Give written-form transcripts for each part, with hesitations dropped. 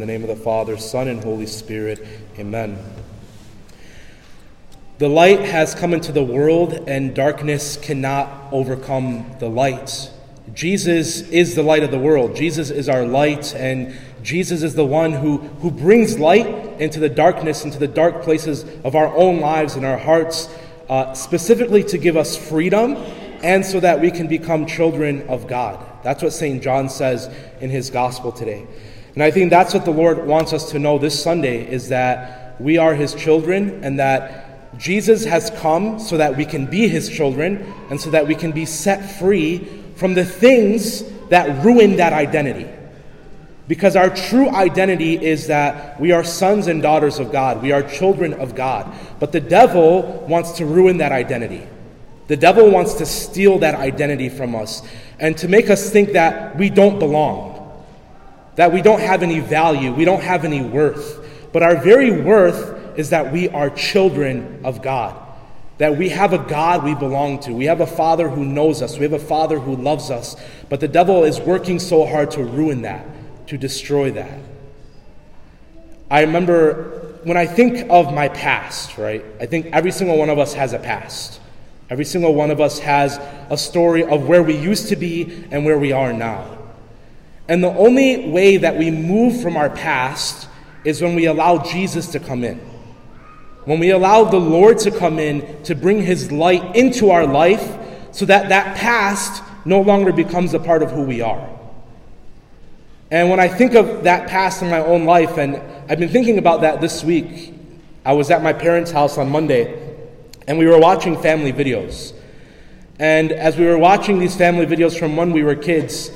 In the name of the Father, Son, and Holy Spirit. Amen. The light has come into the world, and darkness cannot overcome the light. Jesus is the light of the world. Jesus is our light, and Jesus is the one who brings light into the darkness, into the dark places of our own lives and our hearts, specifically to give us freedom and so that we can become children of God. That's what St. John says in his gospel today. And I think that's what the Lord wants us to know this Sunday, is that we are his children and that Jesus has come so that we can be his children and so that we can be set free from the things that ruin that identity. Because our true identity is that we are sons and daughters of God. We are children of God. But the devil wants to ruin that identity. The devil wants to steal that identity from us and to make us think that we don't belong, that we don't have any value, we don't have any worth. But our very worth is that we are children of God, that we have a God we belong to. We have a Father who knows us. We have a Father who loves us. But the devil is working so hard to ruin that, to destroy that. I remember when I think of my past, right? I think every single one of us has a past. Every single one of us has a story of where we used to be and where we are now. And the only way that we move from our past is when we allow Jesus to come in. When we allow the Lord to come in to bring his light into our life so that that past no longer becomes a part of who we are. And when I think of that past in my own life, and I've been thinking about that this week. I was at my parents' house on Monday, and we were watching family videos. And as we were watching these family videos from when we were kids,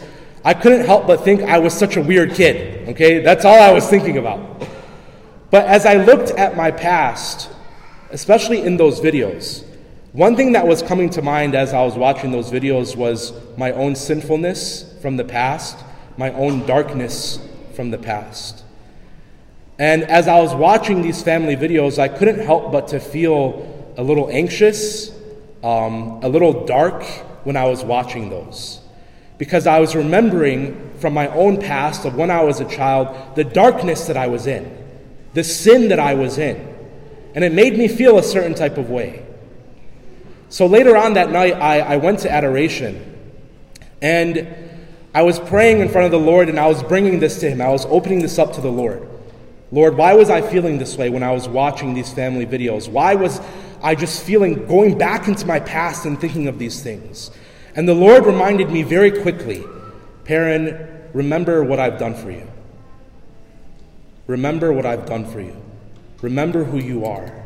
I couldn't help but think I was such a weird kid, okay? That's all I was thinking about. But as I looked at my past, especially in those videos, one thing that was coming to mind as I was watching those videos was my own sinfulness from the past, my own darkness from the past. And as I was watching these family videos, I couldn't help but to feel a little anxious, a little dark when I was watching those. Because I was remembering from my own past of when I was a child, the darkness that I was in, the sin that I was in. And it made me feel a certain type of way. So later on that night, I went to adoration. And I was praying in front of the Lord, and I was bringing this to him. I was opening this up to the Lord. Lord, why was I feeling this way when I was watching these family videos? Why was I just feeling, going back into my past and thinking of these things? And the Lord reminded me very quickly, Perrin, remember what I've done for you. Remember what I've done for you. Remember who you are.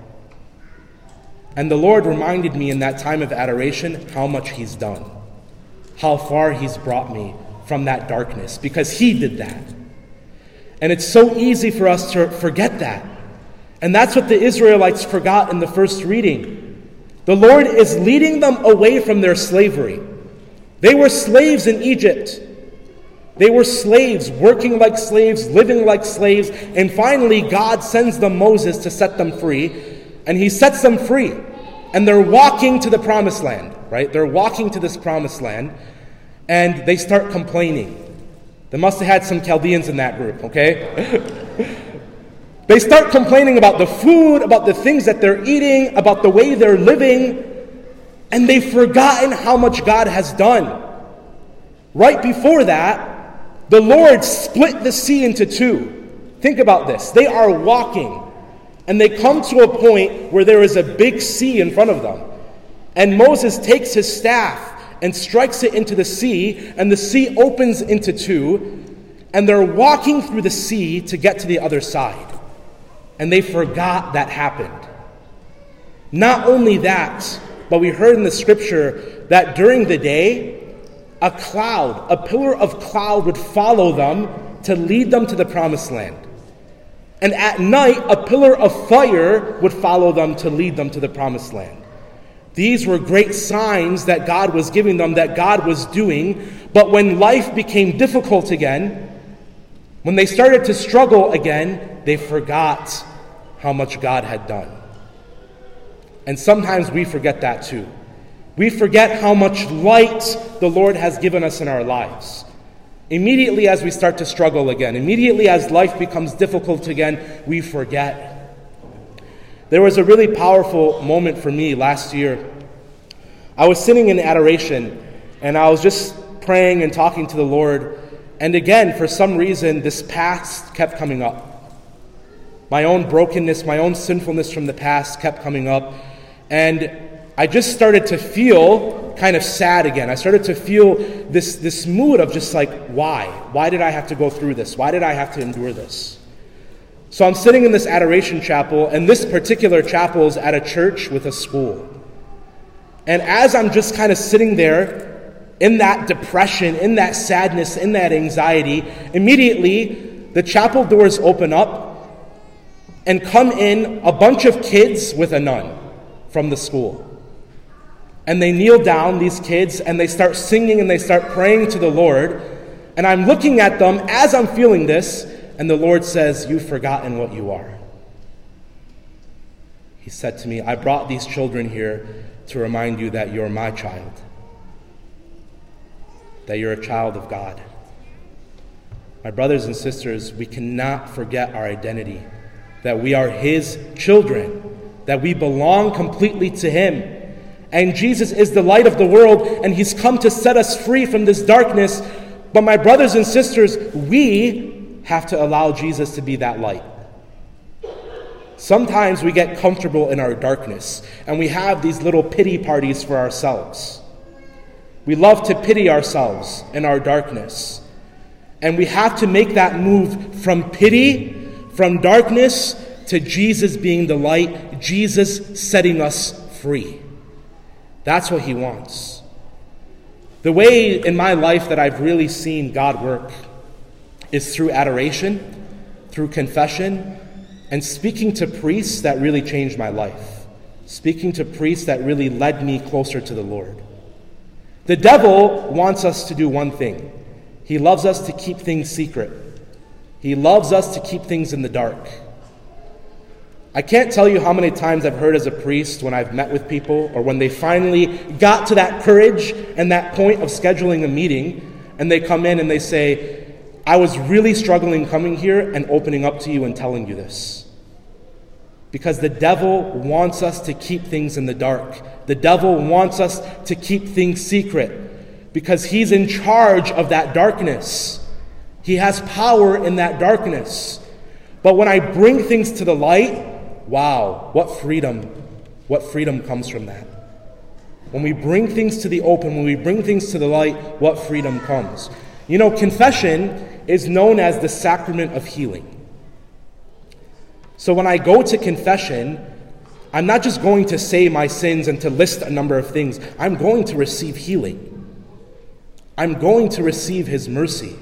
And the Lord reminded me in that time of adoration how much he's done, how far he's brought me from that darkness, because he did that. And it's so easy for us to forget that. And that's what the Israelites forgot in the first reading. The Lord is leading them away from their slavery. They were slaves in Egypt. They were slaves, working like slaves, living like slaves, and finally God sends them Moses to set them free, and he sets them free. And they're walking to the promised land, right? They're walking to this promised land. And they start complaining. They must have had some Chaldeans in that group, okay? They start complaining about the food, about the things that they're eating, about the way they're living, and they've forgotten how much God has done. Right before that, the Lord split the sea into two. Think about this. They are walking, and they come to a point where there is a big sea in front of them. And Moses takes his staff and strikes it into the sea, and the sea opens into two, and they're walking through the sea to get to the other side. And they forgot that happened. Not only that, but we heard in the scripture that during the day, a cloud, a pillar of cloud would follow them to lead them to the promised land. And at night, a pillar of fire would follow them to lead them to the promised land. These were great signs that God was giving them, that God was doing. But when life became difficult again, when they started to struggle again, they forgot how much God had done. And sometimes we forget that too. We forget how much light the Lord has given us in our lives. Immediately as we start to struggle again, immediately as life becomes difficult again, we forget. There was a really powerful moment for me last year. I was sitting in adoration, and I was just praying and talking to the Lord, and again, for some reason, this past kept coming up. My own brokenness, my own sinfulness from the past kept coming up, and I just started to feel kind of sad again. I started to feel this mood of just like, why? Why did I have to go through this? Why did I have to endure this? So I'm sitting in this adoration chapel, and this particular chapel is at a church with a school. And as I'm just kind of sitting there in that depression, in that sadness, in that anxiety, immediately the chapel doors open up and come in a bunch of kids with a nun from the school. And they kneel down, these kids, and they start singing and they start praying to the Lord. And I'm looking at them as I'm feeling this, and the Lord says, "You've forgotten what you are." He said to me, "I brought these children here to remind you that you're my child, that you're a child of God." My brothers and sisters, we cannot forget our identity, that we are His children, that we belong completely to Him. And Jesus is the light of the world, and He's come to set us free from this darkness. But my brothers and sisters, we have to allow Jesus to be that light. Sometimes we get comfortable in our darkness, and we have these little pity parties for ourselves. We love to pity ourselves in our darkness. And we have to make that move from pity, from darkness, to Jesus being the light, Jesus setting us free. That's what He wants. The way in my life that I've really seen God work is through adoration, through confession, and speaking to priests that really changed my life. Speaking to priests that really led me closer to the Lord. The devil wants us to do one thing. He loves us to keep things secret. He loves us to keep things in the dark. I can't tell you how many times I've heard as a priest when I've met with people or when they finally got to that courage and that point of scheduling a meeting, and they come in and they say, "I was really struggling coming here and opening up to you and telling you this." Because the devil wants us to keep things in the dark. The devil wants us to keep things secret because he's in charge of that darkness. He has power in that darkness. But when I bring things to the light, wow, what freedom. What freedom comes from that. When we bring things to the open, when we bring things to the light, what freedom comes. You know, confession is known as the sacrament of healing. So when I go to confession, I'm not just going to say my sins and to list a number of things. I'm going to receive healing. I'm going to receive His mercy.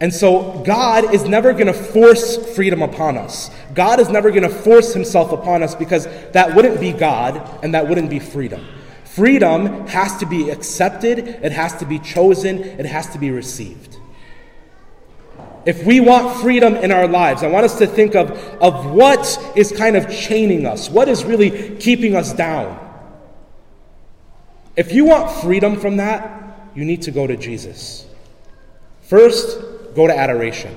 And so God is never going to force freedom upon us. God is never going to force Himself upon us because that wouldn't be God and that wouldn't be freedom. Freedom has to be accepted, it has to be chosen, it has to be received. If we want freedom in our lives, I want us to think of what is kind of chaining us, what is really keeping us down. If you want freedom from that, you need to go to Jesus. First, go to adoration.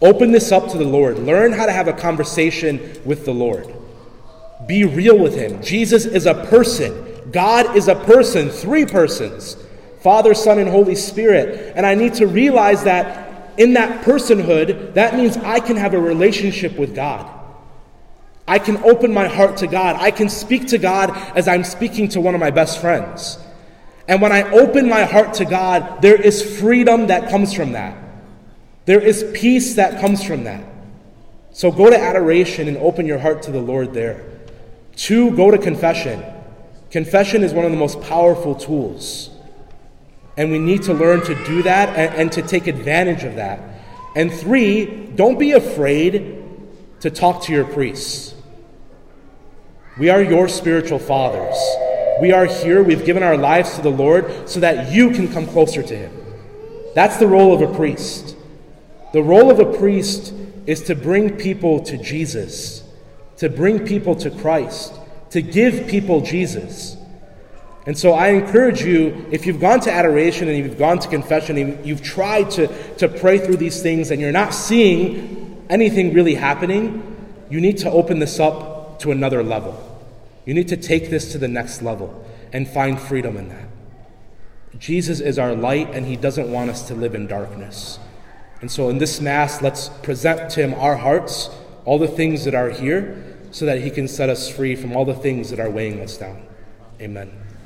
Open this up to the Lord. Learn how to have a conversation with the Lord. Be real with Him. Jesus is a person. God is a person, three persons. Father, Son, and Holy Spirit. And I need to realize that in that personhood, that means I can have a relationship with God. I can open my heart to God. I can speak to God as I'm speaking to one of my best friends. And when I open my heart to God, there is freedom that comes from that. There is peace that comes from that. So go to adoration and open your heart to the Lord there. 2, go to confession. Confession is one of the most powerful tools. And we need to learn to do that and to take advantage of that. And 3, don't be afraid to talk to your priests. We are your spiritual fathers. We are here, we've given our lives to the Lord so that you can come closer to Him. That's the role of a priest. The role of a priest is to bring people to Jesus, to bring people to Christ, to give people Jesus. And so I encourage you, if you've gone to adoration and you've gone to confession and you've tried to pray through these things and you're not seeing anything really happening, you need to open this up to another level. You need to take this to the next level and find freedom in that. Jesus is our light, and he doesn't want us to live in darkness. And so in this Mass, let's present to him our hearts, all the things that are here, so that he can set us free from all the things that are weighing us down. Amen.